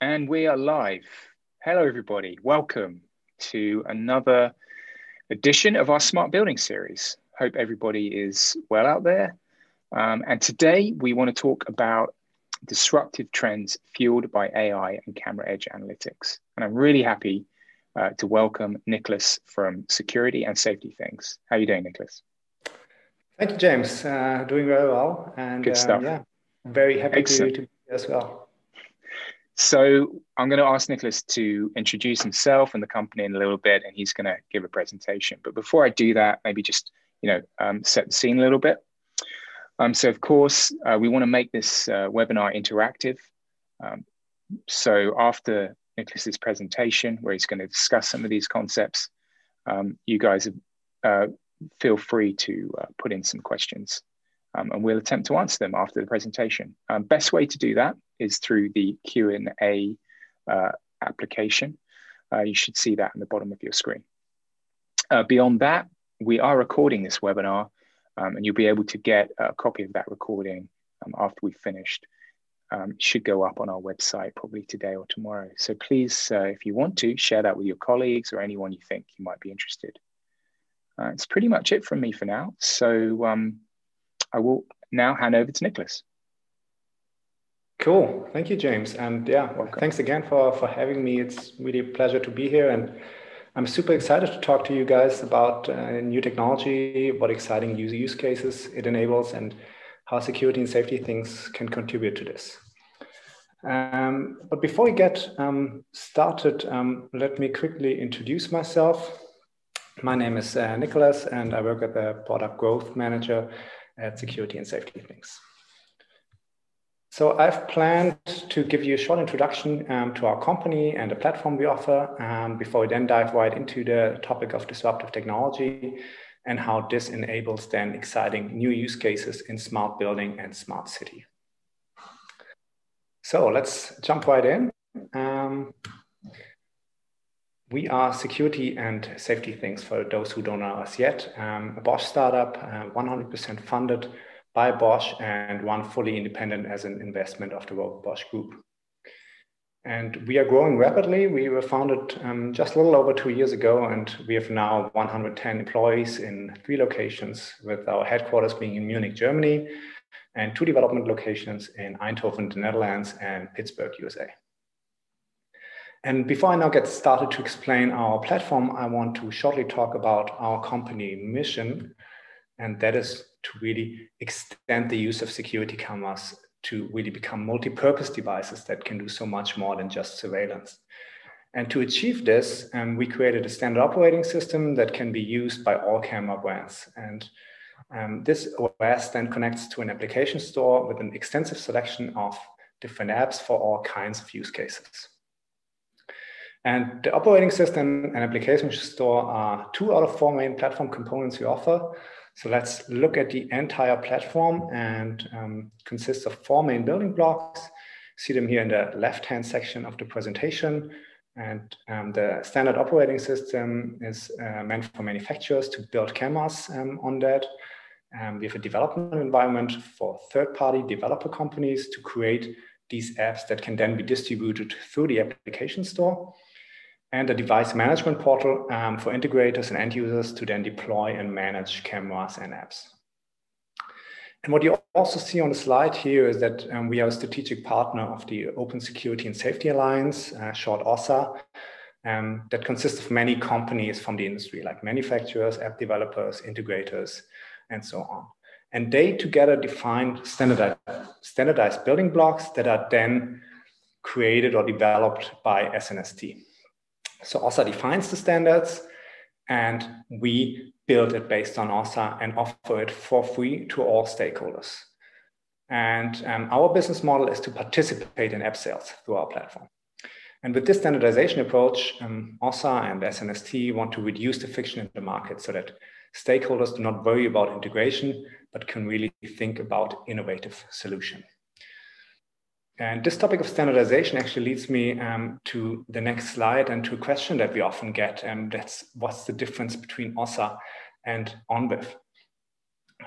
And we are live. Hello, everybody. Welcome to another edition of our Smart Building series. Hope everybody is well out there. And today we want to talk about disruptive trends fueled by AI and camera edge analytics. And I'm really happy to welcome Nicholas from Security and Safety Things. How are you doing, Nicholas? Thank you, James. Doing very well. And good stuff. Yeah, very happy to be here as well. So I'm going to ask Nicholas to introduce himself and the company in a little bit, and he's going to give a presentation. But before I do that, maybe just set the scene a little bit. So of course, we want to make this webinar interactive. So after Nicholas's presentation, where he's going to discuss some of these concepts, you guys feel free to put in some questions. And we'll attempt to answer them after the presentation. Best way to do that is through the Q&A application. You should see that in the bottom of your screen. Beyond that, we are recording this webinar, and you'll be able to get a copy of that recording after we've finished. It should go up on our website probably today or tomorrow. So please, if you want to, share that with your colleagues or anyone you think you might be interested. It's pretty much it from me for now. So I will now hand over to Nicholas. Cool. Thank you, James. And yeah, welcome. Thanks again for having me. It's really a pleasure to be here. And I'm super excited to talk to you guys about new technology, what exciting use cases it enables, and how security and safety things can contribute to this. But before we get started, let me quickly introduce myself. My name is Nicholas, and I work as the Product Growth Manager at Security and Safety Things. So I've planned to give you a short introduction to our company and the platform we offer before we then dive right into the topic of disruptive technology and how this enables then exciting new use cases in smart building and smart city. So let's jump right in. We are Security and Safety Things, for those who don't know us yet. A Bosch startup, 100% funded by Bosch and run fully independent as an investment of the Robert Bosch Group. And we are growing rapidly. We were founded just a little over 2 years ago, and we have now 110 employees in 3 locations, with our headquarters being in Munich, Germany, and 2 development locations in Eindhoven, the Netherlands, and Pittsburgh, USA. And before I now get started to explain our platform, I want to shortly talk about our company mission, and that is to really extend the use of security cameras to really become multi-purpose devices that can do so much more than just surveillance. And to achieve this, we created a standard operating system that can be used by all camera brands. And this OS then connects to an application store with an extensive selection of different apps for all kinds of use cases. And the operating system and application store are 2 out of 4 main platform components we offer. So let's look at the entire platform, and consists of 4 main building blocks. See them here in the left-hand section of the presentation. And the standard operating system is meant for manufacturers to build cameras on that. We have a development environment for third-party developer companies to create these apps that can then be distributed through the application store, and a device management portal for integrators and end users to then deploy and manage cameras and apps. And what you also see on the slide here is that we are a strategic partner of the Open Security and Safety Alliance, short OSA, that consists of many companies from the industry, like manufacturers, app developers, integrators, and so on. And they together define standardized building blocks that are then created or developed by SNSD. So OSA defines the standards, and we build it based on OSA and offer it for free to all stakeholders. And our business model is to participate in app sales through our platform. And with this standardization approach, OSA and SNSD want to reduce the friction in the market so that stakeholders do not worry about integration, but can really think about innovative solutions. And this topic of standardization actually leads me to the next slide and to a question that we often get, and that's what's the difference between OSA and ONVIF?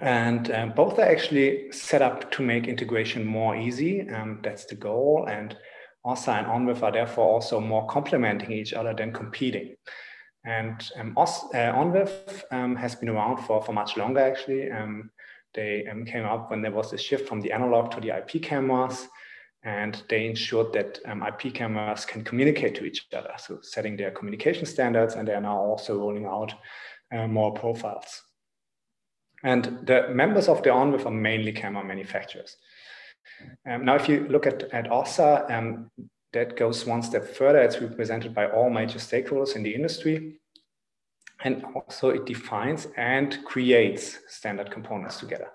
And both are actually set up to make integration more easy. That's the goal. And OSA and ONVIF are therefore also more complementing each other than competing. And ONVIF has been around for much longer, actually. They came up when there was a shift from the analog to the IP cameras, and they ensured that IP cameras can communicate to each other, so setting their communication standards, and they are now also rolling out more profiles. And the members of the ONVIF are mainly camera manufacturers. Now, if you look at OSA, that goes one step further. It's represented by all major stakeholders in the industry. And also it defines and creates standard components together.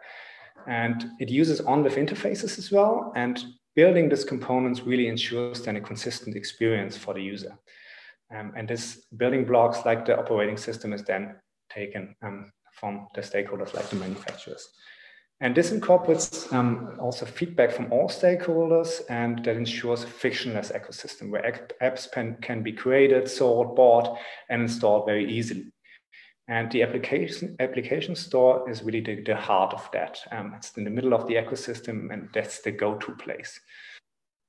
And it uses ONVIF interfaces as well. And building these components really ensures then a consistent experience for the user. And this building blocks like the operating system is then taken from the stakeholders like the manufacturers. And this incorporates also feedback from all stakeholders, and that ensures a frictionless ecosystem where apps can be created, sold, bought, and installed very easily. And the application store is really the heart of that. It's in the middle of the ecosystem, and that's the go-to place.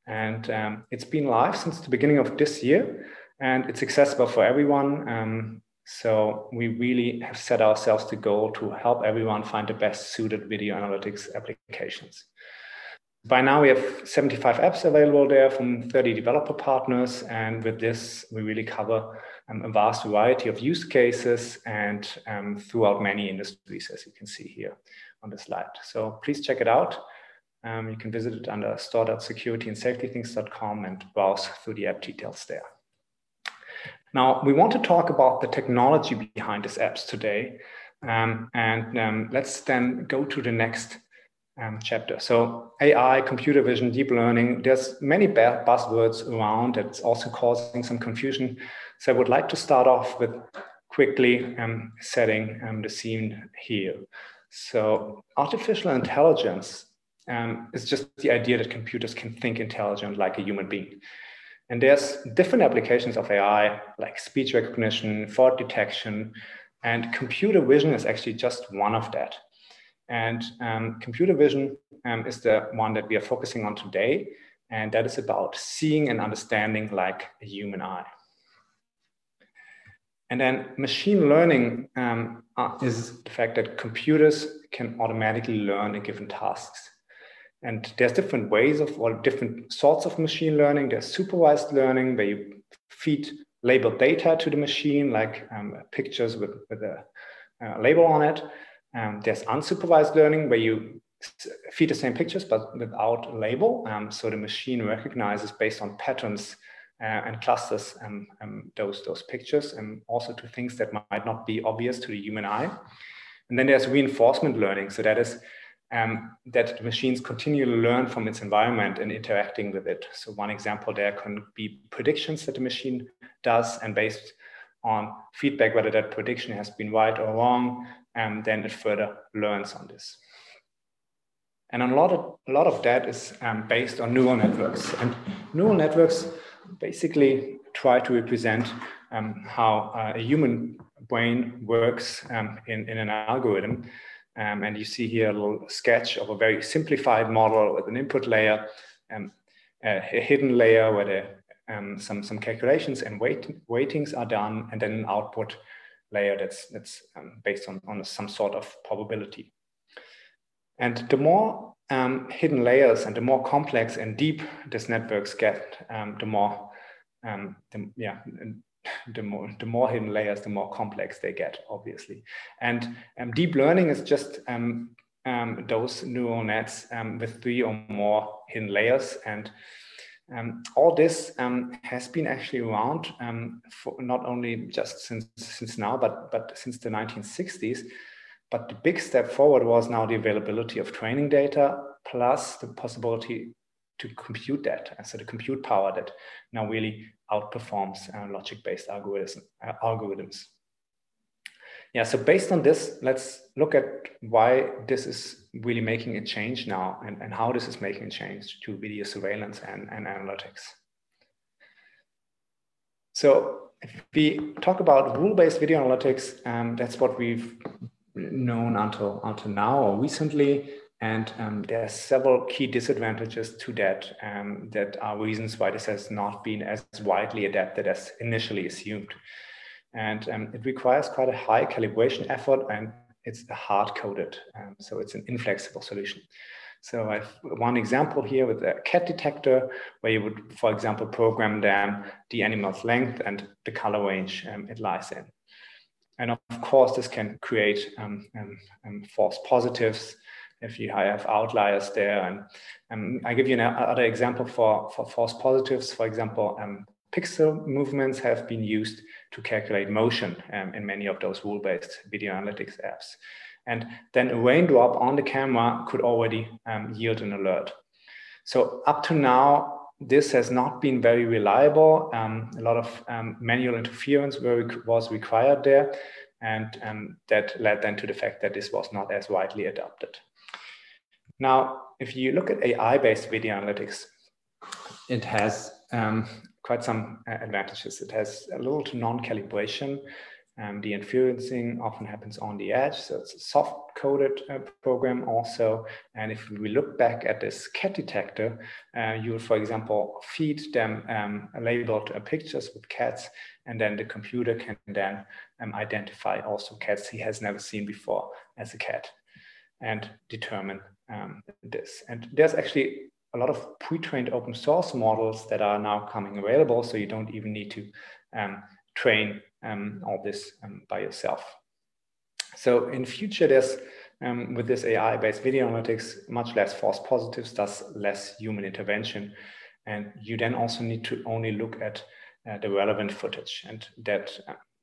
And it's been live since the beginning of this year, and it's accessible for everyone. So we really have set ourselves the goal to help everyone find the best suited video analytics applications. By now we have 75 apps available there from 30 developer partners. And with this, we really cover a vast variety of use cases and throughout many industries, as you can see here on the slide. So please check it out. You can visit it under store.securityandSafetyThings.com and browse through the app details there. Now, we want to talk about the technology behind these apps today. Let's then go to the next chapter. So AI, computer vision, deep learning, there's many buzzwords around that's also causing some confusion. So I would like to start off with quickly setting the scene here. So artificial intelligence is just the idea that computers can think intelligent like a human being. And there's different applications of AI, like speech recognition, fraud detection, and computer vision is actually just one of that. And computer vision is the one that we are focusing on today. And that is about seeing and understanding like a human eye. And then machine learning is the fact that computers can automatically learn a given tasks. And there's different ways of, or different sorts of machine learning. There's supervised learning, where you feed labeled data to the machine, like pictures with a label on it. There's unsupervised learning, where you feed the same pictures, but without a label. So the machine recognizes based on patterns and clusters those pictures, and also to things that might not be obvious to the human eye. And then there's reinforcement learning. So that is that machines continually learn from its environment and interacting with it. So one example there can be predictions that the machine does, and based on feedback, whether that prediction has been right or wrong, then it further learns on this. And a lot of that is based on neural networks. And neural networks basically try to represent how a human brain works in an algorithm. And you see here a little sketch of a very simplified model with an input layer, a hidden layer where the, some calculations and weightings are done, and then an output layer that's based on some sort of probability. And the more hidden layers and the more complex and deep these networks get, the more hidden layers, the more complex they get, obviously. And deep learning is just those neural nets with 3 or more hidden layers. And all this has been actually around for not only just since now, but since the 1960s. But the big step forward was now the availability of training data, plus the possibility to compute that. And so the compute power that now really outperforms logic-based algorithms. Yeah, so based on this, let's look at why this is really making a change now, and how this is making a change to video surveillance and analytics. So if we talk about rule-based video analytics, that's what we've known until now or recently. And there are several key disadvantages to that that are reasons why this has not been as widely adapted as initially assumed. And it requires quite a high calibration effort, and it's hard-coded, so it's an inflexible solution. So I've one example here with a cat detector, where you would, for example, program down the animal's length and the color range it lies in. And of course, this can create false positives if you have outliers there. And I give you another example for false positives. For example, pixel movements have been used to calculate motion in many of those rule-based video analytics apps. And then a raindrop on the camera could already yield an alert. So up to now, this has not been very reliable. A lot of manual interference was required there. And that led then to the fact that this was not as widely adopted. Now, if you look at AI-based video analytics, it has quite some advantages. It has a little to non-calibration. The inferencing often happens on the edge, so it's a soft-coded program also. And if we look back at this cat detector, you would, for example, feed them labeled pictures with cats, and then the computer can then identify also cats he has never seen before as a cat and determine this. And there's actually a lot of pre-trained open source models that are now coming available, so you don't even need to train all this by yourself. So in future, there's with this AI-based video analytics, much less false positives, thus less human intervention. And you then also need to only look at the relevant footage, and that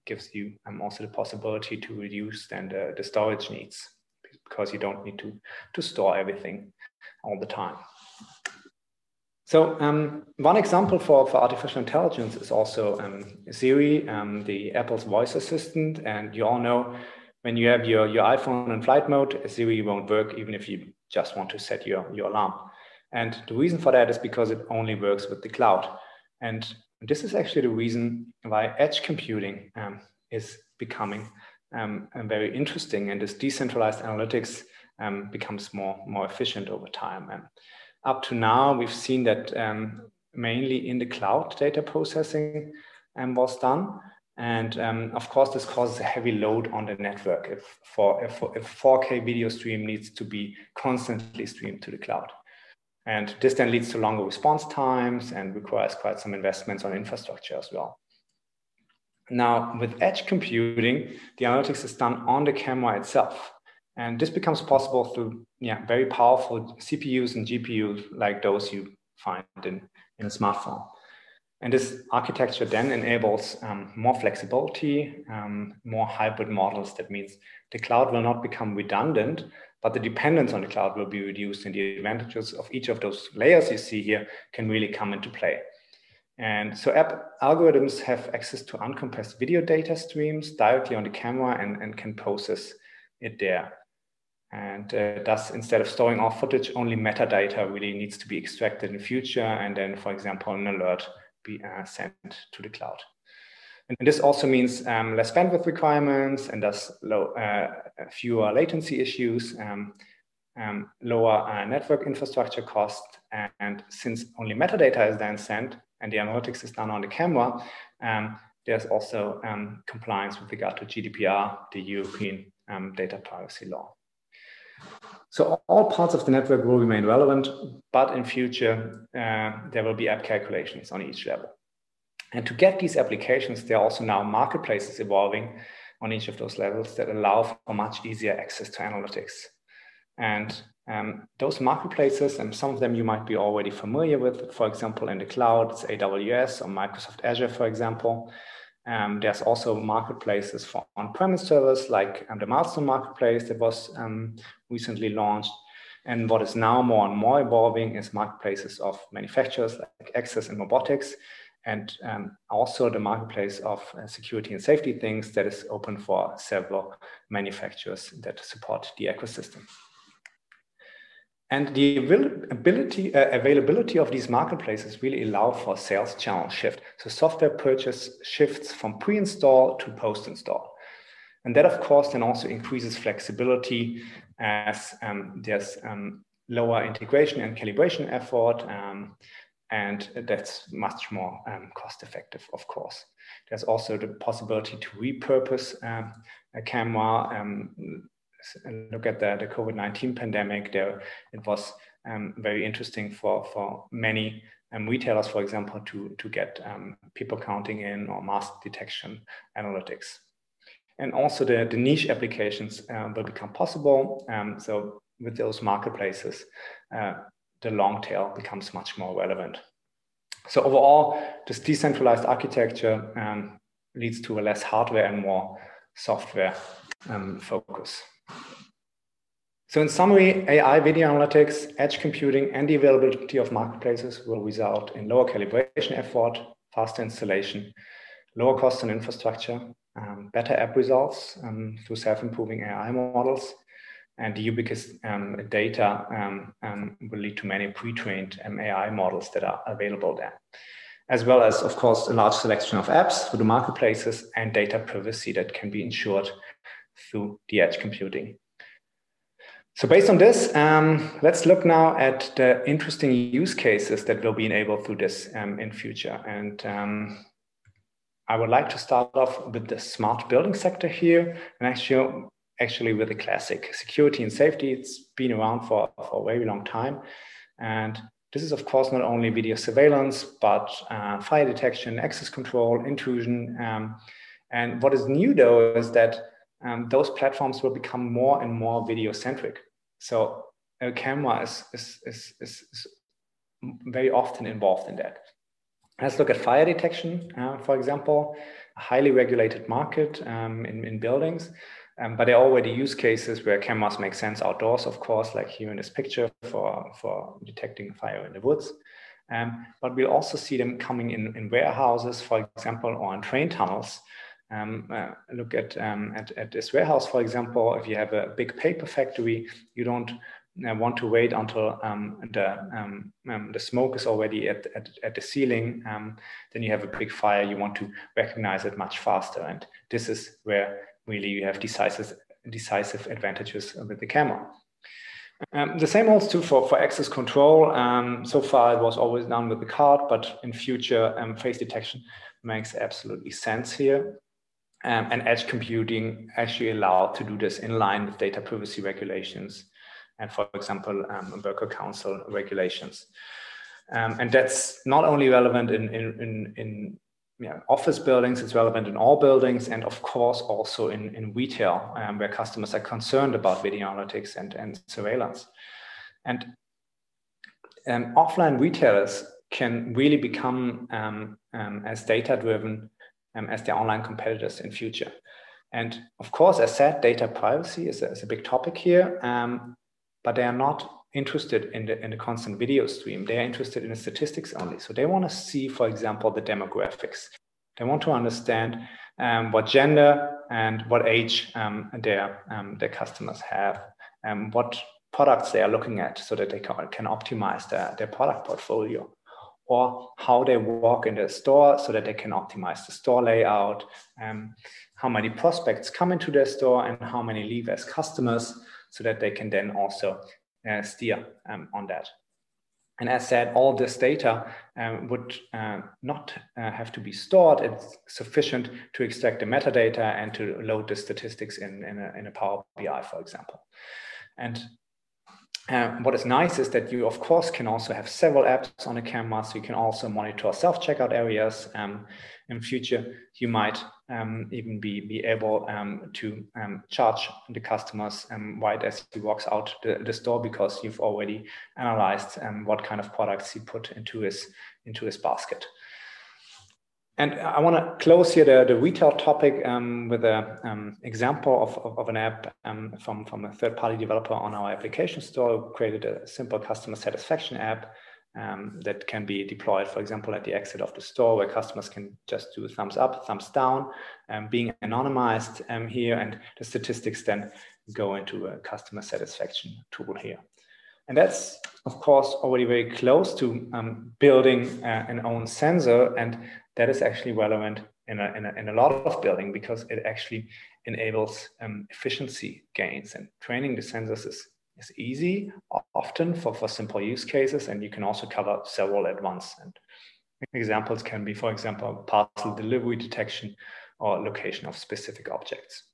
gives you also the possibility to reduce then the storage needs, because you don't need to store everything all the time. So one example for artificial intelligence is also Siri, the Apple's voice assistant. And you all know, when you have your iPhone in flight mode, Siri won't work, even if you just want to set your alarm. And the reason for that is because it only works with the cloud. And this is actually the reason why edge computing is becoming very interesting, and this decentralized analytics becomes more efficient over time. And up to now, we've seen that mainly in the cloud data processing was done. And of course, this causes a heavy load on the network if 4K video stream needs to be constantly streamed to the cloud. And this then leads to longer response times and requires quite some investments on infrastructure as well. Now, with edge computing, the analytics is done on the camera itself. And this becomes possible through very powerful CPUs and GPUs like those you find in a smartphone. And this architecture then enables more flexibility, more hybrid models. That means the cloud will not become redundant, but the dependence on the cloud will be reduced, and the advantages of each of those layers you see here can really come into play. And so app algorithms have access to uncompressed video data streams directly on the camera and can process it there. And thus, instead of storing all footage, only metadata really needs to be extracted in the future. And then, for example, an alert be sent to the cloud. And this also means less bandwidth requirements, and thus fewer latency issues, lower network infrastructure cost. And since only metadata is then sent and the analytics is done on the camera, there's also compliance with regard to GDPR, the European data privacy law. So all parts of the network will remain relevant, but in future, there will be app calculations on each level. And to get these applications, there are also now marketplaces evolving on each of those levels that allow for much easier access to analytics. And those marketplaces, and some of them you might be already familiar with, for example, in the cloud, it's AWS or Microsoft Azure, for example. There's also marketplaces for on-premise servers, like the Milestone marketplace that was recently launched. And what is now more and more evolving is marketplaces of manufacturers like Axis and Robotics, and also the marketplace of security and safety things that is open for several manufacturers that support the ecosystem. And the availability of these marketplaces really allow for sales channel shift. So software purchase shifts from pre-install to post-install. And that, of course, then also increases flexibility as there's lower integration and calibration effort, and that's much more cost effective, of course. There's also the possibility to repurpose a camera. Look at the COVID-19 pandemic. There, it was very interesting for many retailers, for example, to get people counting in or mask detection analytics. And also the niche applications will become possible. So with those marketplaces, the long tail becomes much more relevant. So overall, this decentralized architecture leads to a less hardware and more software focus. So in summary, AI, video analytics, edge computing, and the availability of marketplaces will result in lower calibration effort, faster installation, lower costs on infrastructure, better app results through self-improving AI models, and the ubiquitous data will lead to many pre-trained AI models that are available there, as well as, of course, a large selection of apps through the marketplaces and data privacy that can be ensured through the edge computing. So based on this, let's look now at the interesting use cases that will be enabled through this in future. And I would like to start off with the smart building sector here, and actually with the classic security and safety. It's been around for a very long time. And this is, of course, not only video surveillance, but fire detection, access control, intrusion. And what is new, though, is that those platforms will become more and more video-centric. So a camera is very often involved in that. Let's look at fire detection, for example, a highly regulated market in buildings. But there are already use cases where cameras make sense outdoors, of course, like here in this picture for detecting fire in the woods. But we'll also see them coming in warehouses, for example, or in train tunnels. Look at this warehouse, for example. If you have a big paper factory, you don't want to wait until the smoke is already at the ceiling. Then you have a big fire. You want to recognize it much faster, and this is where really you have decisive advantages with the camera. The same holds too for access control. So far, it was always done with the card, but in future, face detection makes absolutely sense here. And edge computing actually allowed to do this in line with data privacy regulations and, for example, Worker Council regulations. And that's not only relevant in office buildings, it's relevant in all buildings, and of course also in retail, where customers are concerned about video analytics and surveillance. And offline retailers can really become as data-driven as their online competitors in future. And of course, as said, data privacy is a big topic here, but they are not interested in the constant video stream. They are interested in the statistics only. So they want to see, for example, the demographics. They want to understand what gender and what age their customers have, what products they are looking at so that they can optimize their product portfolio, or how they walk in the store so that they can optimize the store layout, how many prospects come into their store and how many leave as customers so that they can then also steer on that. And as said, all this data would not have to be stored. It's sufficient to extract the metadata and to load the statistics in a Power BI, for example. And what is nice is that you, of course, can also have several apps on a camera, so you can also monitor self-checkout areas. In future, you might even be able to charge the customers right as he walks out the store, because you've already analyzed what kind of products he put into his basket. And I want to close here the retail topic with an example of an app from a third-party developer on our application store, who created a simple customer satisfaction app that can be deployed, for example, at the exit of the store, where customers can just do thumbs up, thumbs down, being anonymized here, and the statistics then go into a customer satisfaction tool here. And that's, of course, already very close to building an own sensor, and that is actually relevant in a lot of building, because it actually enables efficiency gains, and training the sensors is easy often for simple use cases, and you can also cover several at once. And examples can be, for example, parcel delivery detection or location of specific objects.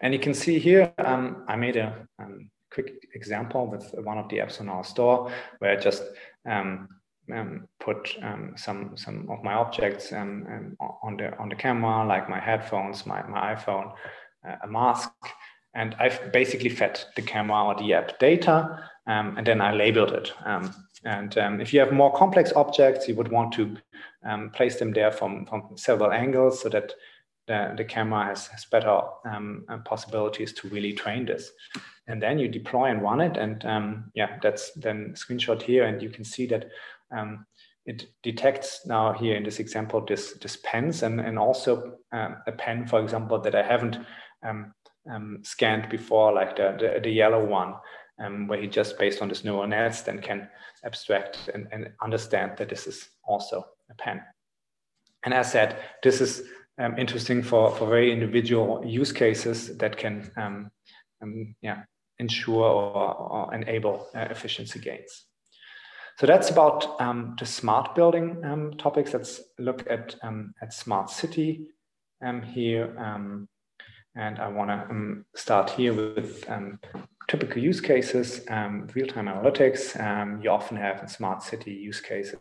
And you can see here, I made a quick example with one of the apps on our store, where I just put some of my objects on the camera, like my headphones, my iPhone, a mask, and I've basically fed the camera or the app data, and then I labeled it. And if you have more complex objects, you would want to place them there from several angles, so that the camera has better possibilities to really train this. And then you deploy and run it. And yeah, that's then screenshot here. And you can see that it detects now here in this example, this pens and also a pen, for example, that I haven't scanned before, like the yellow one, where he just based on this neural nets then can abstract and understand that this is also a pen. And as said, this is interesting for very individual use cases that can ensure or enable efficiency gains. So that's about the smart building topics. Let's look at smart city here. And I want to start here with typical use cases, real-time analytics. You often have in smart city use cases,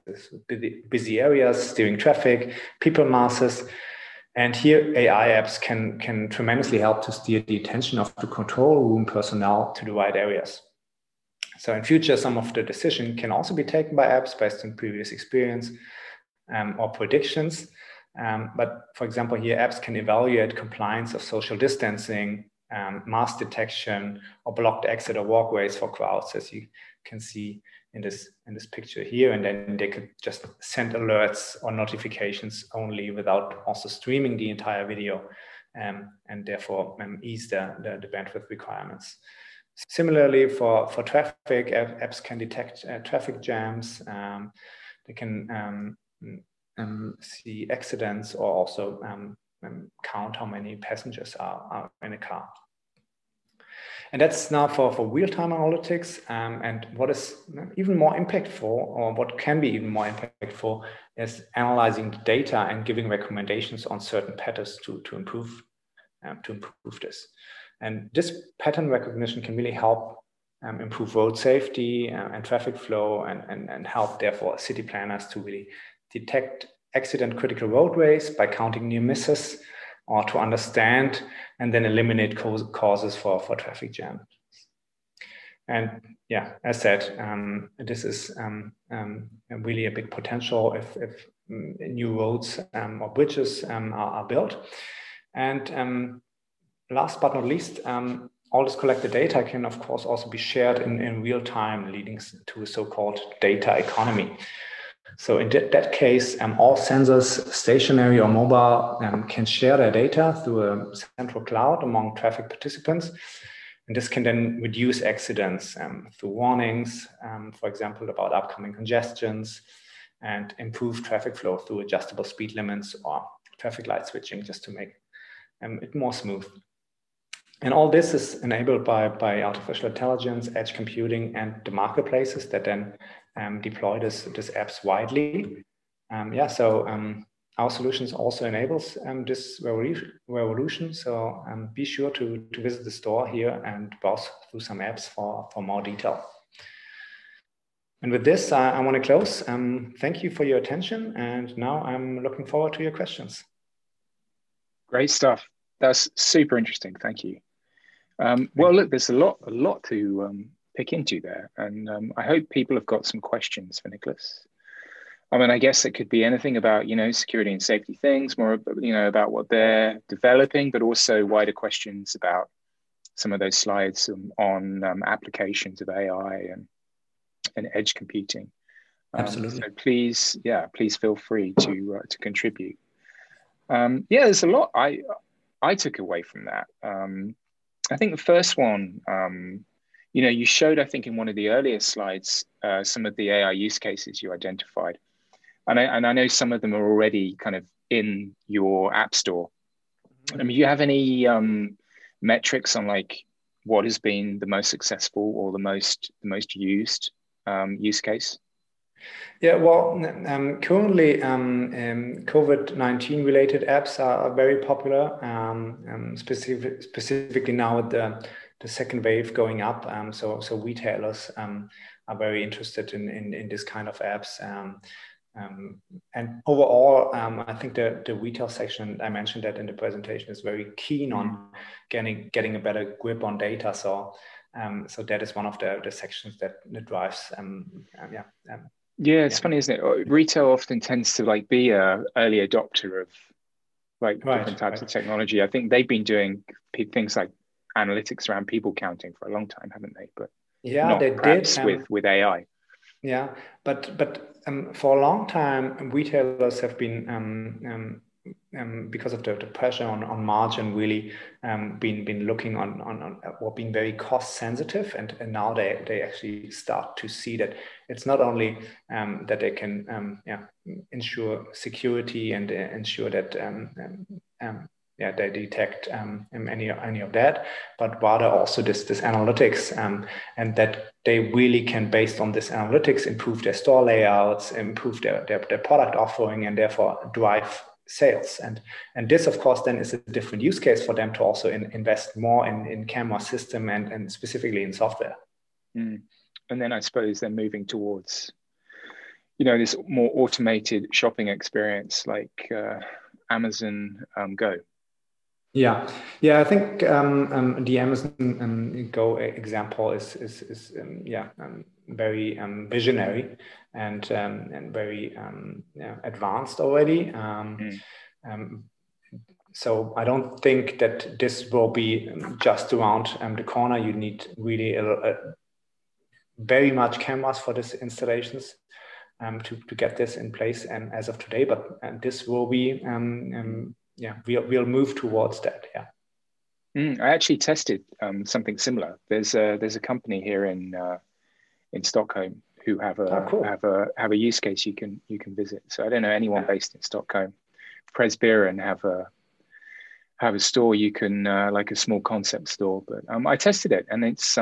busy areas, steering traffic, people masses. And here AI apps can tremendously help to steer the attention of the control room personnel to the right areas. So in future, some of the decision can also be taken by apps based on previous experience or predictions. But for example, here apps can evaluate compliance of social distancing, mass detection, or blocked exit or walkways for crowds, as you can see in this picture here. And then they could just send alerts or notifications only, without also streaming the entire video, and therefore ease the bandwidth requirements. Similarly, for traffic, apps can detect traffic jams. They can see accidents, or also count how many passengers are in a car. And that's now for real-time analytics. And what is even more impactful, or what can be even more impactful, is analyzing the data and giving recommendations on certain patterns to improve this. And this pattern recognition can really help improve road safety and traffic flow, and help therefore city planners to really detect accident-critical roadways by counting near misses, or to understand and then eliminate causes for traffic jams. And yeah, as said, this is really a big potential if new roads or bridges are built. And last but not least, all this collected data can, of course, also be shared in real time, leading to a so-called data economy. So in that case, all sensors, stationary or mobile, can share their data through a central cloud among traffic participants. And this can then reduce accidents through warnings, for example, about upcoming congestions, and improve traffic flow through adjustable speed limits or traffic light switching, just to make it more smooth. And all this is enabled by artificial intelligence, edge computing, and the marketplaces that then deploy this apps widely. Yeah, so our solutions also enables this revolution. So be sure to visit the store here and browse through some apps for more detail. And with this, I want to close. Thank you for your attention. And now I'm looking forward to your questions. Great stuff. That's super interesting. Thank you. Well, look, there's a lot to pick into there. And I hope people have got some questions for Nicholas. I mean, I guess it could be anything about, you know, security and safety things, more, you know, about what they're developing, but also wider questions about some of those slides on applications of AI and edge computing. Absolutely. So please, yeah, please feel free to contribute. Yeah, there's a lot I took away from that. I think the first one, you know, you showed, I think, in one of the earlier slides, some of the AI use cases you identified. And I know some of them are already kind of in your app store. I mean, do you have any metrics on like what has been the most successful or the most used use case? Yeah, well, currently COVID-19 related apps are very popular, specifically now with the second wave going up. So retailers are very interested in this kind of apps. And overall, I think the retail section, I mentioned that in the presentation, is very keen on getting a better grip on data. So that is one of the sections that drives. Yeah, it's funny, isn't it? Retail often tends to like be an early adopter of like different types of technology. I think they've been doing things like analytics around people counting for a long time, haven't they? But yeah, not they perhaps did with AI. Yeah, but for a long time, retailers have been because of the pressure on margin, really been looking on or being very cost sensitive, and now they actually start to see that it's not only that they can ensure security and ensure that they detect any of that, but rather also this analytics, and that they really can, based on this analytics, improve their store layouts, improve their product offering, and therefore drive sales. And this, of course, then is a different use case for them to also invest more in camera system and specifically in software. Mm. And then I suppose they're moving towards, this more automated shopping experience like Amazon Go. Yeah. I think the Amazon Go example is very visionary and very advanced already. So I don't think that this will be just around the corner. You need really very much cameras for these installations to get this in place. And as of today, but this will be. We'll move towards that. Yeah. I actually tested something similar. There's a company here in Stockholm who have a use case you can visit. So I don't know anyone based in Stockholm. Presbyterian have a store you can like a small concept store. But I tested it and it's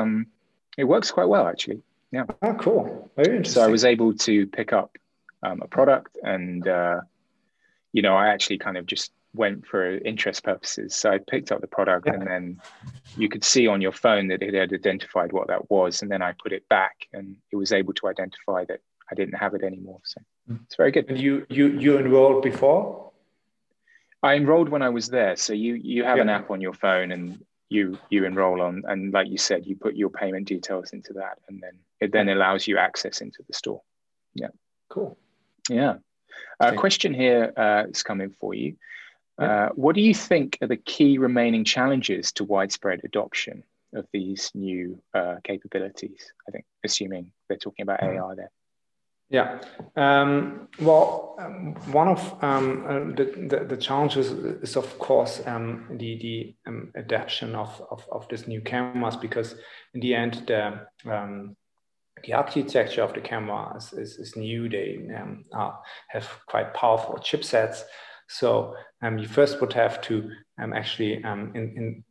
it works quite well actually. Yeah. Oh, cool. Very interesting. So I was able to pick up a product and I actually kind of just went for interest purposes. So I picked up the product and then you could see on your phone that it had identified what that was. And then I put it back and it was able to identify that I didn't have it anymore. So it's very good. And you enrolled before? I enrolled when I was there. So you have an app on your phone and you enroll on, and like you said, you put your payment details into that and then it then allows you access into the store. Yeah. Cool. Yeah. A question here is coming for you. What do you think are the key remaining challenges to widespread adoption of these new capabilities? I think, assuming they're talking about AI there. Yeah. One of the challenges is, of course, the adaption of these new cameras, because in the end, the architecture of the camera is new. They have quite powerful chipsets. So you first would have to actually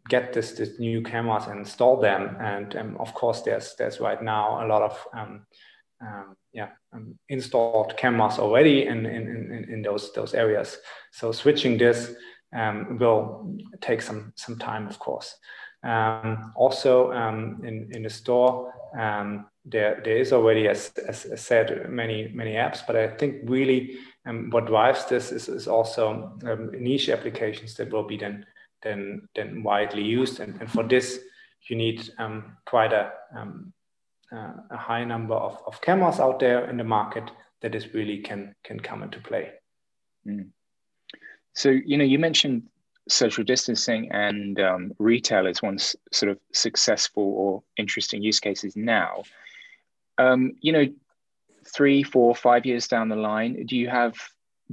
get this new cameras and install them. And of course, there's right now a lot of installed cameras already in those areas. So switching this will take some time, of course. Also in the store, there is already, as said, many apps, but I think really what drives this is also niche applications that will be then widely used, and for this you need quite a high number of cameras out there in the market that is really can come into play. Mm. So you mentioned social distancing and retail as one sort of successful or interesting use cases now. 3, 4, 5 years down the line, do you have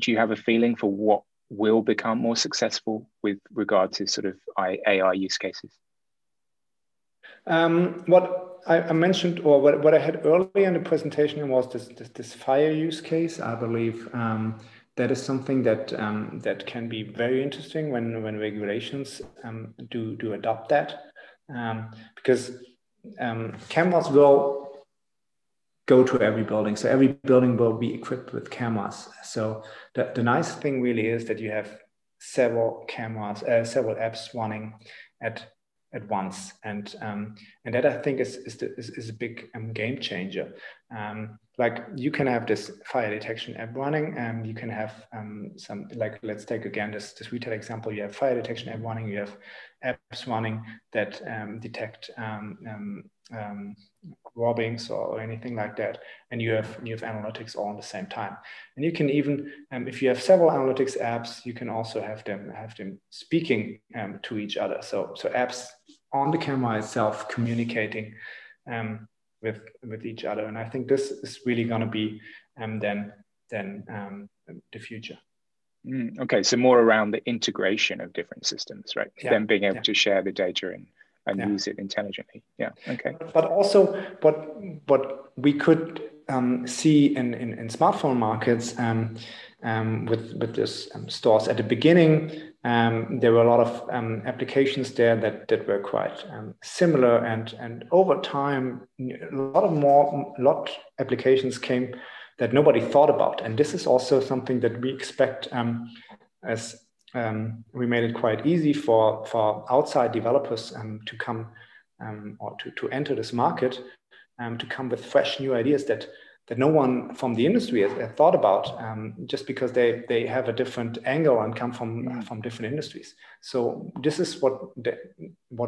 a feeling for what will become more successful with regard to sort of AI use cases? What I mentioned, or what I had earlier in the presentation, was this fire use case. I believe that is something that that can be very interesting when regulations do adopt that, because cameras will go to every building, so every building will be equipped with cameras. So the nice thing really is that you have several cameras, several apps running at once, and that I think is a big game changer. Like you can have this fire detection app running, and you can have some, like, let's take again this retail example. You have fire detection app running, you have apps running that detect robbings or anything like that, and you have analytics all at the same time. And you can even if you have several analytics apps, you can also have them speaking to each other. So apps on the camera itself communicating with each other. And I think this is really going to be the future. Okay, so more around the integration of different systems, right? Yeah. Then being able to share the data and use it intelligently. Yeah. Okay. But also, what we could see in smartphone markets with this stores at the beginning, there were a lot of applications there that were quite similar, and over time, a lot applications came that nobody thought about, and this is also something that we expect as. We made it quite easy for outside developers to come or to enter this market, to come with fresh new ideas that no one from the industry has thought about, just because they have a different angle and come from different industries. So this is what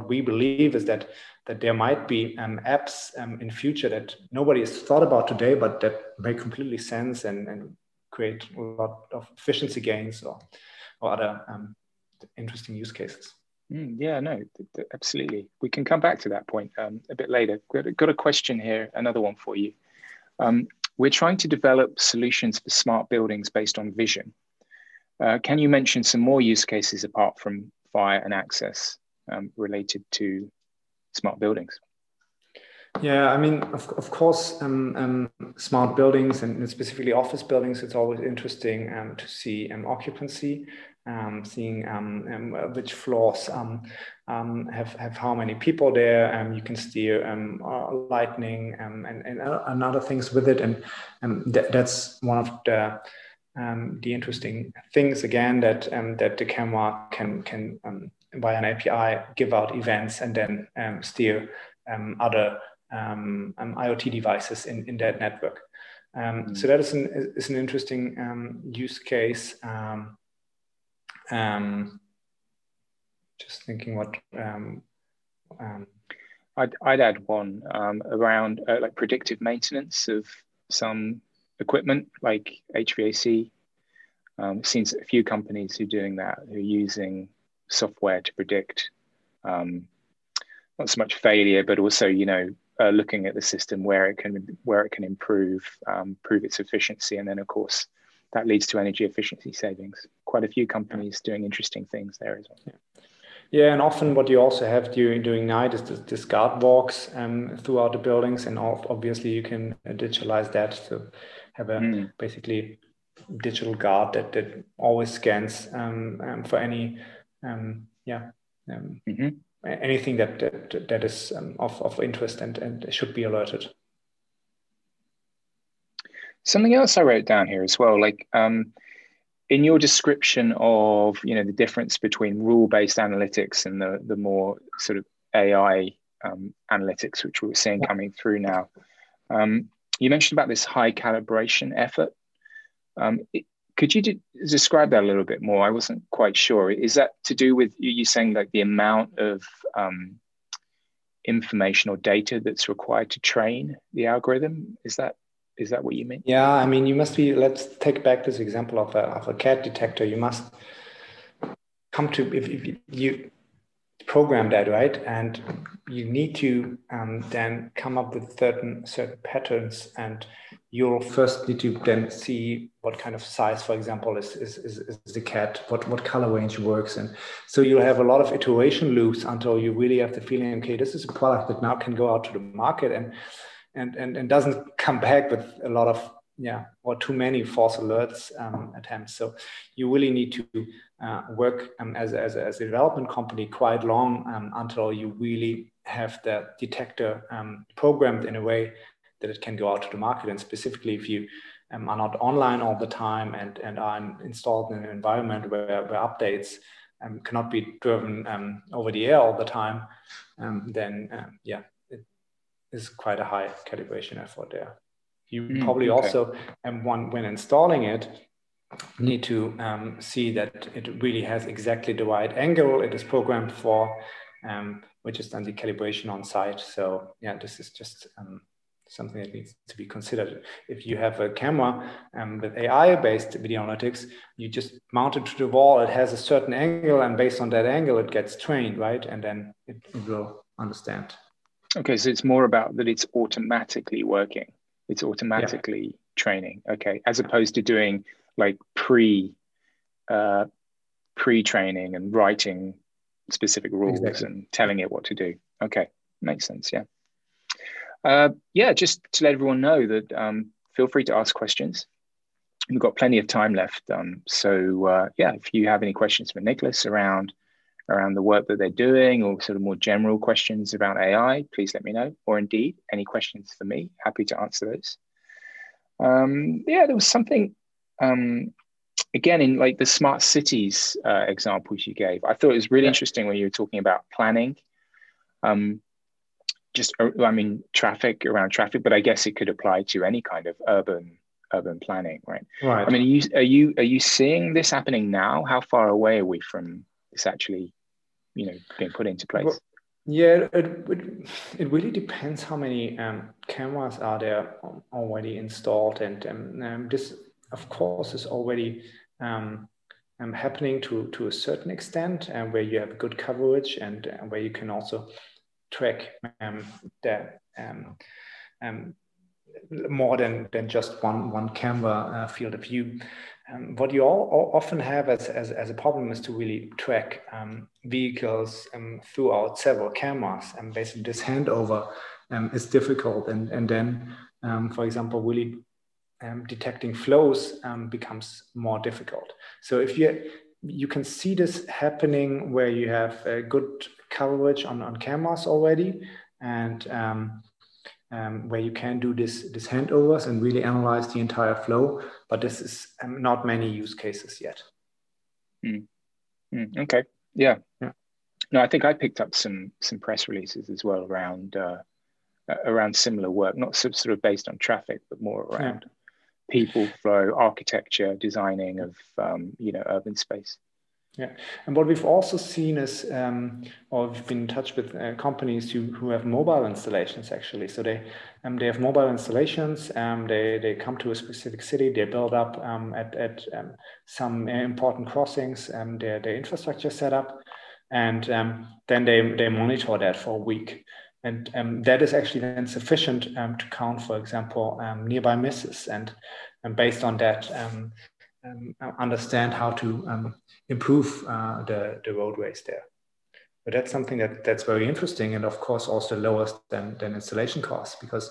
we believe is that there might be apps in future that nobody has thought about today, but that make completely sense and create a lot of efficiency gains or other interesting use cases. Yeah, no, absolutely. We can come back to that point a bit later. Got a question here, another one for you. We're trying to develop solutions for smart buildings based on vision. Can you mention some more use cases apart from fire and access related to smart buildings? Yeah, I mean, of course, smart buildings and specifically office buildings, it's always interesting to see occupancy, seeing which floors have how many people there. You can steer lighting and other things with it, and that's one of the interesting things again that the camera can via an API give out events and then steer other IoT devices in that network. So that is an interesting use case. Just thinking what... I'd add one around like predictive maintenance of some equipment like HVAC. I've seen a few companies who are doing that, who are using software to predict not so much failure, but also, looking at the system where it can improve, prove its efficiency, and then of course that leads to energy efficiency savings. Quite a few companies doing interesting things there as well. Yeah, and often what you also have during night is this guard walks throughout the buildings, and obviously you can digitalize that. So have a basically digital guard that always scans for any anything that is of interest and should be alerted. Something else I wrote down here as well, like in your description of the difference between rule-based analytics and the more sort of AI analytics, which we're seeing coming through now. You mentioned about this high calibration effort. Could you describe that a little bit more? I wasn't quite sure. Is that to do with you saying like the amount of information or data that's required to train the algorithm? Is that what you mean? Yeah, I mean, you must be, let's take back this example of a cat detector. You must come to, if you program that, right? And you need to then come up with certain patterns, and you'll first need to then see what kind of size, for example, is the cat, what color range works. And so you'll have a lot of iteration loops until you really have the feeling, okay, this is a product that now can go out to the market and doesn't come back with a lot of or too many false alerts attempts. So you really need to work as a development company quite long until you really have the detector programmed in a way that it can go out to the market. And specifically if you are not online all the time and are installed in an environment where updates cannot be driven over the air all the time, then it is quite a high calibration effort there. You probably also, when installing it, need to see that it really has exactly the right angle it is programmed for, which is then the calibration on site. So this is just something that needs to be considered. If you have a camera with AI-based video analytics, you just mount it to the wall, it has a certain angle, and based on that angle, it gets trained, right? And then it will understand. Okay, so it's more about that it's automatically working. It's automatically training, okay, as opposed to doing like pre-training and writing specific rules and telling it what to do. Okay, makes sense, yeah. Just to let everyone know that feel free to ask questions. We've got plenty of time left. If you have any questions for Nicholas around the work that they're doing, or sort of more general questions about AI, please let me know. Or indeed, any questions for me, happy to answer those. There was something, again, in like the smart cities examples you gave. I thought it was really interesting when you were talking about planning, traffic, around traffic, but I guess it could apply to any kind of urban planning, right? Right. I mean, are you seeing this happening now? How far away are we from this actually being put into place? Well, it really depends how many cameras are there already installed, and this of course is already happening to a certain extent, and where you have good coverage and where you can also track more than just one camera field of view. What you all often have as a problem is to really track vehicles throughout several cameras, and basically this handover is difficult, and then for example really detecting flows becomes more difficult. So if you can see this happening where you have good coverage on cameras already, and where you can do this handovers and really analyze the entire flow, but this is not many use cases yet. Okay, yeah. No, I think I picked up some press releases as well around similar work, not sort of based on traffic, but more around people flow, architecture, designing of urban space. Yeah, and what we've also seen is, we've been in touch with companies who have mobile installations actually. So they have mobile installations. They come to a specific city. They build up at some important crossings their infrastructure set up, and then they monitor that for a week, and that is actually then sufficient to count, for example, nearby misses, and based on that. Understand how to improve the roadways there. But that's something that's very interesting, and of course also lowers than installation costs, because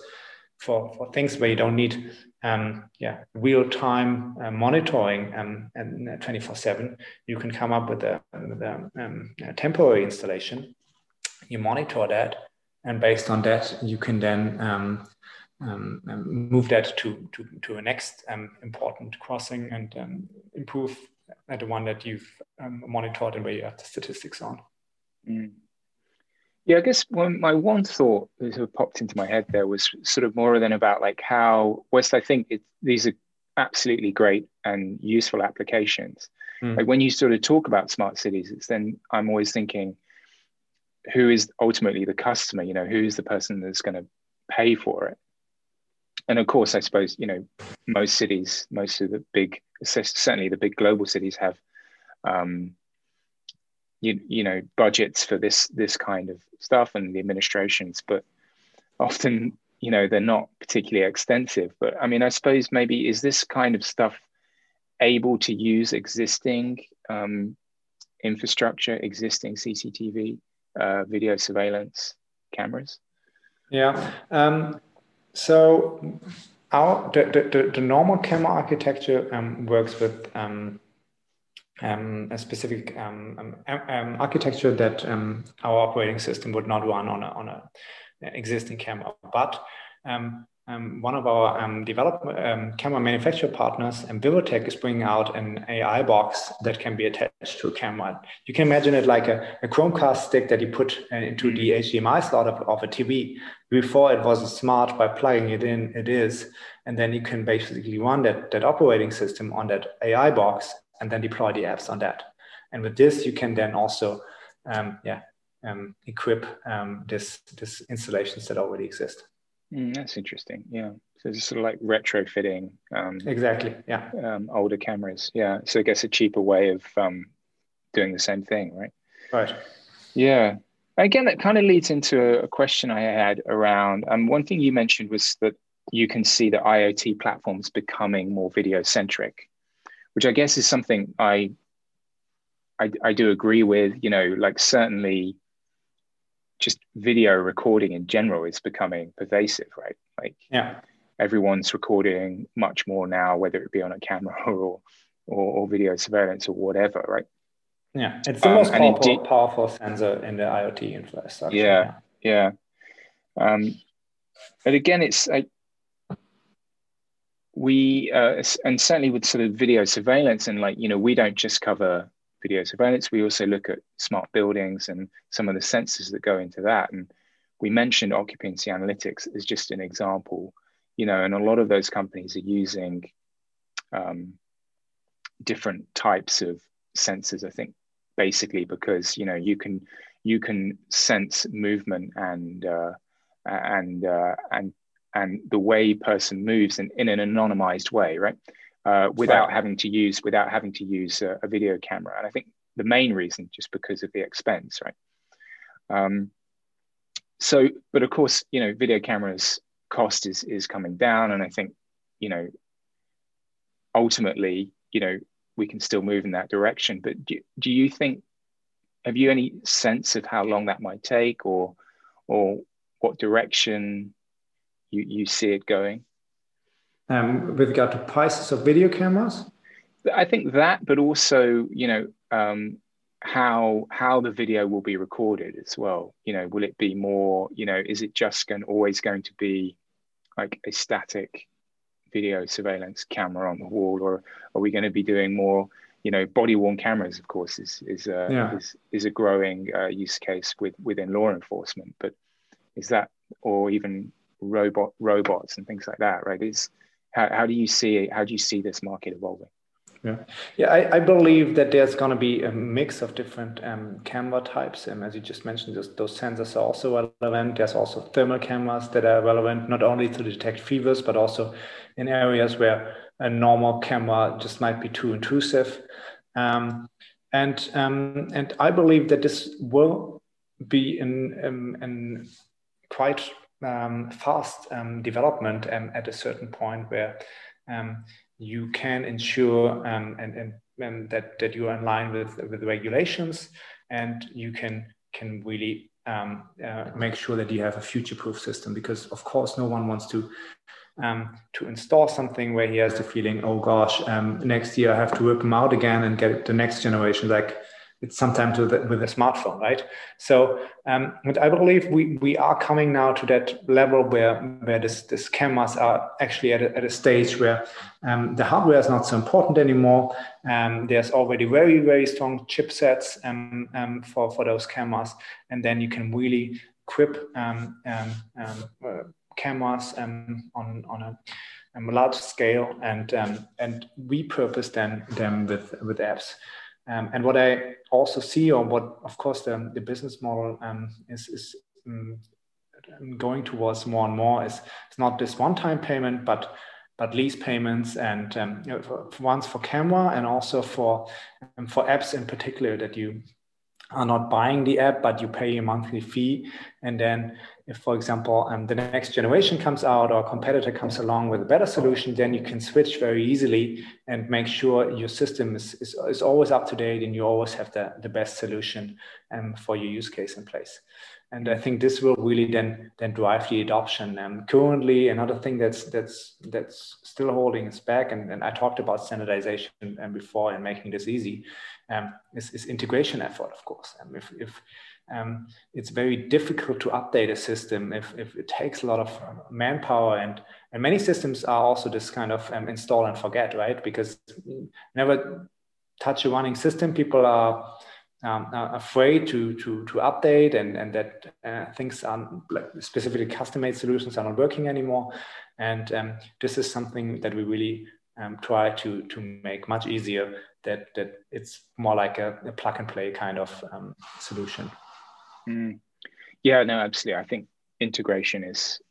for things where you don't need real-time monitoring and 24/7, you can come up with a temporary installation. You monitor that, and based on that you can then move that to a next important crossing, and improve at the one that you've monitored and where you have the statistics on. Yeah, I guess my one thought that sort of popped into my head there was sort of more than about like how, whilst I think these are absolutely great and useful applications. Like when you sort of talk about smart cities, it's then I'm always thinking, who is ultimately the customer? Who's the person that's going to pay for it? And of course, I suppose, most cities, certainly the big global cities have, budgets for this kind of stuff and the administrations, but often, they're not particularly extensive. But I mean, I suppose maybe is this kind of stuff able to use existing infrastructure, existing CCTV, video surveillance cameras? Yeah. So our the normal camera architecture works with a specific architecture that our operating system would not run on an existing camera. But one of our camera manufacturer partners, Vivotek, is bringing out an AI box that can be attached to a camera. You can imagine it like a Chromecast stick that you put into the HDMI slot of a TV. Before it wasn't smart, by plugging it in, it is. And then you can basically run that operating system on that AI box and then deploy the apps on that. And with this, you can then also equip this installations that already exist. That's interesting. Yeah. So it's sort of like retrofitting. Exactly. Yeah. Older cameras. Yeah. So I guess a cheaper way of doing the same thing, right? Right. Yeah. Again, that kind of leads into a question I had around one thing you mentioned was that you can see the IoT platforms becoming more video centric, which I guess is something I do agree with, you know, like certainly just video recording in general is becoming pervasive, right? Like everyone's recording much more now, whether it be on a camera or video surveillance or whatever, right? Yeah, it's the most powerful sensor in the IoT infrastructure. Yeah, yeah. But again, it's like and certainly with sort of video surveillance and like, you know, we don't just cover video surveillance, we also look at smart buildings and some of the sensors that go into that. And we mentioned occupancy analytics as just an example, you know, and a lot of those companies are using different types of sensors, I think, basically because, you know, you can sense movement and the way person moves in an anonymized way, right? Without having to use a video camera. And I think the main reason just because of the expense, right? So, but of course, you know, video cameras cost is coming down. And I think, you know, ultimately, you know, we can still move in that direction. But do you think, have you any sense of how long that might take or what direction you see it going? With regard to prices of video cameras? I think that, but also, you know, how the video will be recorded as well. You know, will it be more, you know, is it just always going to be like a static video surveillance camera on the wall, or are we going to be doing more, you know, body-worn cameras, of course, is a growing use case within law enforcement, but is that, or even robots and things like that, right? How do you see this market evolving? Yeah, I believe that there's going to be a mix of different camera types. And as you just mentioned, those sensors are also relevant. There's also thermal cameras that are relevant, not only to detect fevers, but also in areas where a normal camera just might be too intrusive. And I believe that this will be in quite fast development at a certain point where you can ensure and that you are in line with regulations, and you can really make sure that you have a future-proof system, because of course no one wants to install something where he has the feeling, oh gosh, next year I have to rip them out again and get the next generation. Like, it's sometimes with a smartphone, right? So, but I believe we are coming now to that level where these cameras are actually at a stage where the hardware is not so important anymore. There's already very, very strong chipsets for those cameras. And then you can really equip cameras on a large scale and repurpose them with apps. And what I also see, or what, of course, the business model is going towards more and more, is it's not this one-time payment, but lease payments, and ones for camera, and also for apps in particular, that you are not buying the app, but you pay a monthly fee. And then if, for example, the next generation comes out or a competitor comes along with a better solution, then you can switch very easily and make sure your system is always up to date and you always have the best solution for your use case in place. And I think this will really then drive the adoption. Currently, another thing that's still holding us back, and I talked about standardization before and making this easy, is integration effort, of course. If it's very difficult to update a system, if it takes a lot of manpower, and many systems are also this kind of install and forget, right? Because never touch a running system, people are afraid to update, and that things are, specifically custom-made solutions, are not working anymore. And this is something that we really try to make much easier, that it's more like a plug-and-play kind of solution. Mm. Yeah, no, absolutely. I think integration is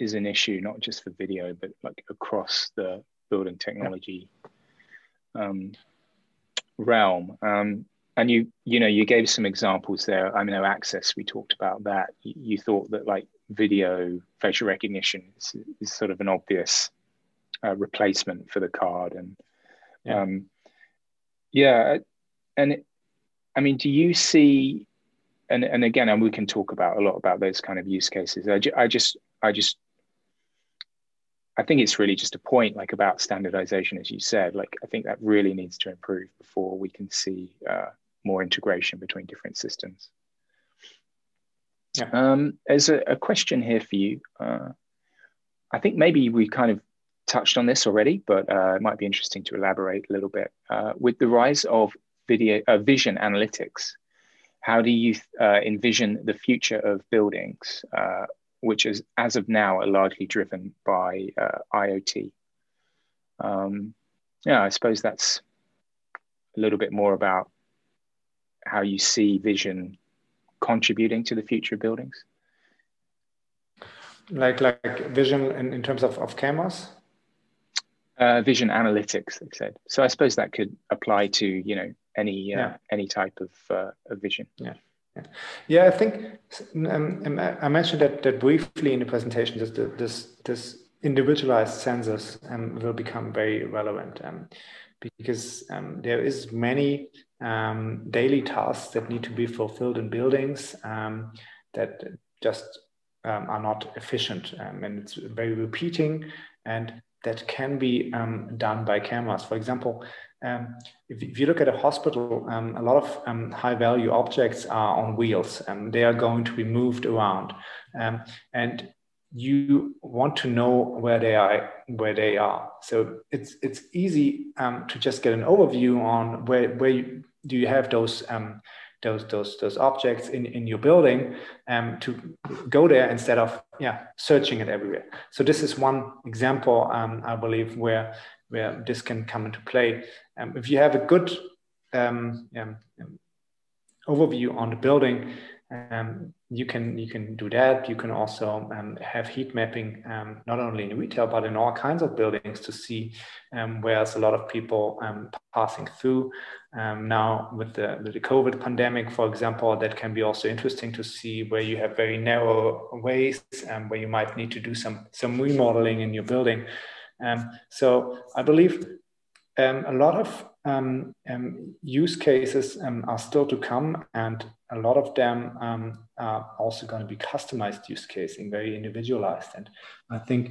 an issue, not just for video, but like across the building technology realm. And you gave some examples there. I know Axis, we talked about that. You thought that like video facial recognition is sort of an obvious replacement for the card, and yeah. I mean, do you see? And again, and we can talk about a lot about those kind of use cases. I think it's really just a point like about standardization, as you said. Like I think that really needs to improve before we can see more integration between different systems. Yeah. There's a question here for you. I think maybe we kind of touched on this already, but it might be interesting to elaborate a little bit. With the rise of vision analytics, how do you envision the future of buildings, which is, as of now, are largely driven by IoT? Yeah, I suppose that's a little bit more about how you see vision contributing to the future of buildings. Like vision in terms of cameras? Vision analytics, they said. So I suppose that could apply to, any type of vision. Yeah. Yeah, I think I mentioned that briefly in the presentation. This individualized sensors will become very relevant because there is many daily tasks that need to be fulfilled in buildings that just are not efficient, and it's very repeating, and that can be done by cameras, for example. If you look at a hospital, a lot of high-value objects are on wheels, and they are going to be moved around, and you want to know where they are. So it's easy to just get an overview on where you have those objects in your building, to go there instead of searching it everywhere. So this is one example, I believe, where this can come into play. If you have a good overview on the building, you can do that. You can also have heat mapping, not only in retail, but in all kinds of buildings, to see where's a lot of people passing through. Now with the COVID pandemic, for example, that can be also interesting to see where you have very narrow ways, where you might need to do some remodeling in your building. So I believe a lot of use cases are still to come, and a lot of them are also going to be customized use cases and very individualized. And I think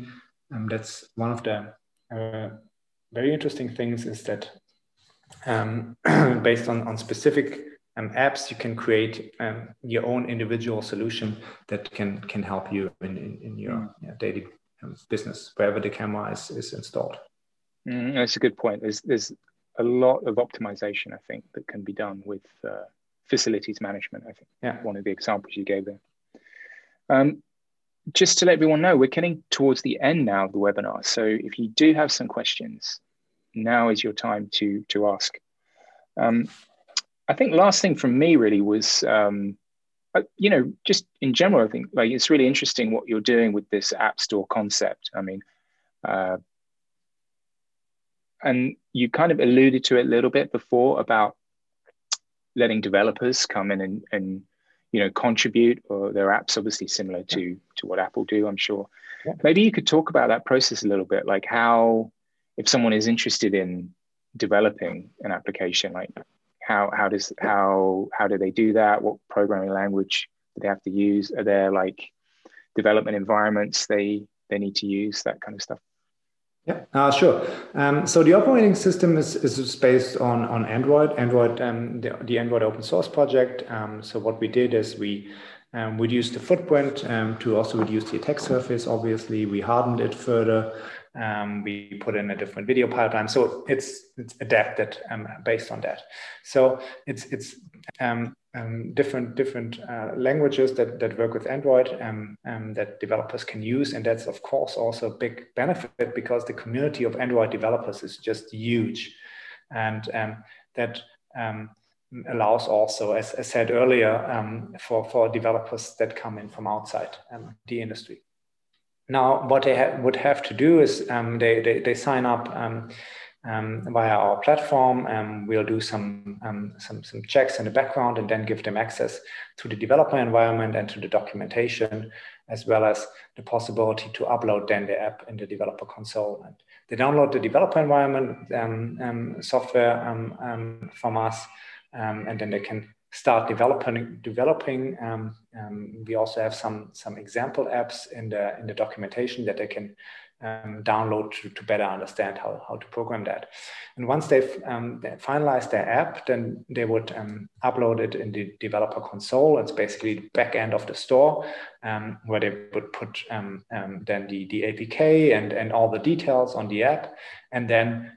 that's one of the very interesting things, is that based on specific apps, you can create your own individual solution that can help you in your daily business, wherever the camera is installed. That's a good point. There's a lot of optimization, I think, that can be done with facilities management, I think. Yeah. One of the examples you gave there. Just to let everyone know, we're getting towards the end now of the webinar. So if you do have some questions, now is your time to ask. I think last thing from me really was, just in general, I think like it's really interesting what you're doing with this app store concept. I mean, and you kind of alluded to it a little bit before about letting developers come in and contribute or their apps, obviously similar to what Apple do, I'm sure. Yeah. Maybe you could talk about that process a little bit, like how, if someone is interested in developing an application, like how do they do that? What programming language that they have to use? Are there like development environments they need to use, that kind of stuff? Yeah, sure. So the operating system is based on Android, the Android open source project. So what we did is we reduced the footprint to also reduce the attack surface. Obviously, we hardened it further. We put in a different video pipeline. So it's adapted based on that. So it's different languages that work with Android that developers can use. And that's, of course, also a big benefit because the community of Android developers is just huge. And that allows also, as I said earlier, for developers that come in from outside the industry. Now, what they would have to do is they sign up via our platform, and we'll do some checks in the background and then give them access to the developer environment and to the documentation, as well as the possibility to upload then the app in the developer console. And they download the developer environment software from us, and then they can start developing. We also have some example apps in the documentation that they can download to better understand how to program that. And once they've finalized their app, then they would upload it in the developer console. It's basically the back end of the store where they would put then the APK and all the details on the app, and then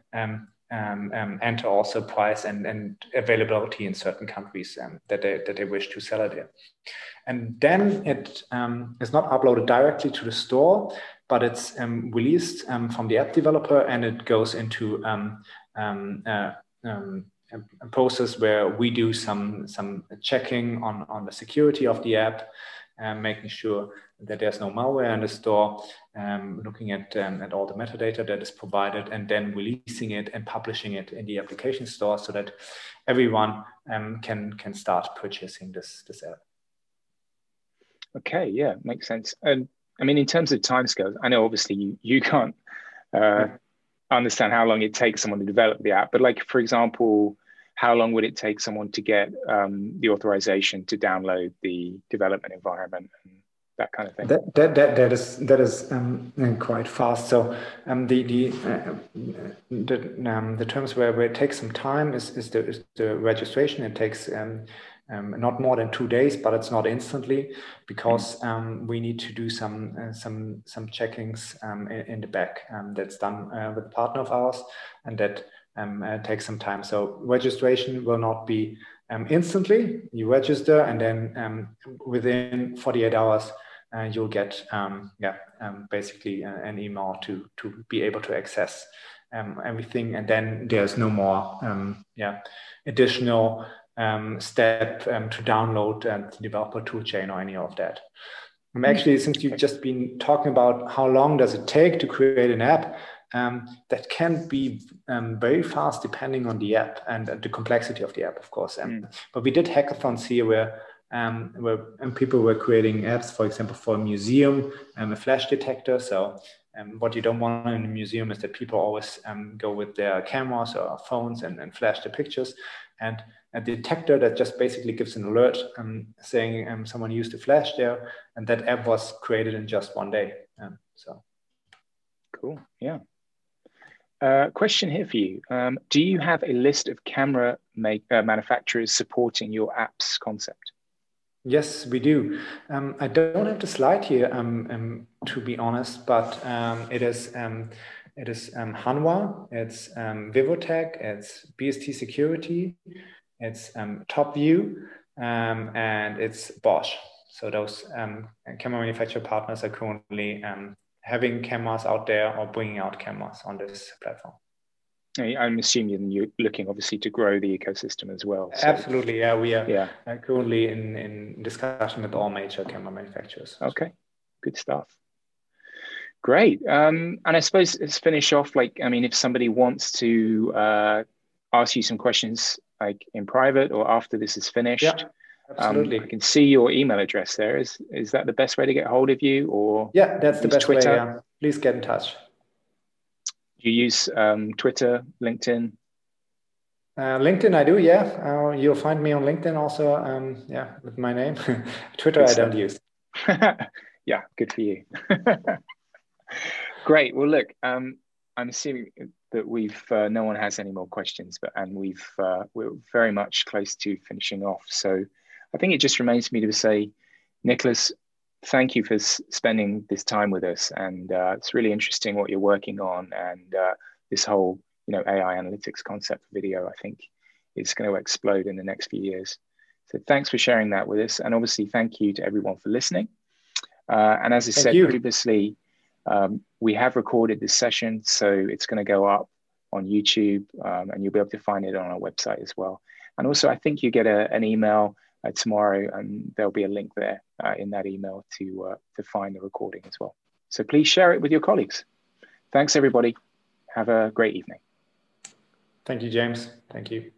enter also price and availability in certain countries that they wish to sell it in. And then it is not uploaded directly to the store, but it's released from the app developer, and it goes into a process where we do some checking on the security of the app, making sure that there's no malware in the store, looking at all the metadata that is provided, and then releasing it and publishing it in the application store so that everyone can start purchasing this app. Okay, yeah, makes sense. And I mean, in terms of timescales, I know obviously you can't understand how long it takes someone to develop the app, but like, for example, how long would it take someone to get the authorization to download the development environment and that kind of thing? That is quite fast. So the terms where it takes some time is the registration. It takes not more than 2 days, but it's not instantly because we need to do some checkings in the back that's done with a partner of ours, and that takes some time. So registration will not be instantly. You register, and then within 48 hours, you'll get basically an email to be able to access everything. And then there's no more additional step to download the developer toolchain or any of that. Actually, since you've just been talking about how long does it take to create an app, that can be very fast depending on the app and the complexity of the app, of course. But we did hackathons here where people were creating apps, for example, for a museum, a flash detector. So what you don't want in a museum is that people always go with their cameras or phones and flash the pictures. And a detector that just basically gives an alert saying someone used a flash there, and that app was created in just 1 day. So cool, yeah. Question here for you. Do you have a list of camera manufacturers supporting your app's concept? Yes, we do. I don't have the slide here, to be honest, but it is Hanwha, it's Vivotek, it's BST Security, it's Top View, and it's Bosch. So those camera manufacturer partners are currently having cameras out there or bringing out cameras on this platform. I'm assuming you're looking obviously to grow the ecosystem as well. So. Absolutely, yeah. We are currently in discussion with all major camera manufacturers. Okay, good stuff. Great. And I suppose let's finish off, like, I mean, if somebody wants to ask you some questions like in private or after this is finished, yeah. Absolutely. I can see your email address there. Is that the best way to get hold of you, or? Yeah, that's the best Twitter way. Yeah. Please get in touch. Do you use Twitter, LinkedIn? LinkedIn, I do, yeah. You'll find me on LinkedIn also, yeah, with my name. Twitter, I don't use. Yeah, good for you. Great. Well, look, I'm assuming that we've no one has any more questions, but we're very much close to finishing off. So I think it just remains me to say, Nicholas, thank you for spending this time with us, and it's really interesting what you're working on, and this whole AI analytics concept for video. I think it's going to explode in the next few years. So thanks for sharing that with us, and obviously thank you to everyone for listening. And as I said previously, we have recorded this session, so it's going to go up on YouTube, and you'll be able to find it on our website as well. And also, I think you get an email tomorrow, and there'll be a link there in that email to find the recording as well. So please share it with your colleagues. Thanks, everybody. Have a great evening. Thank you, James. Thank you.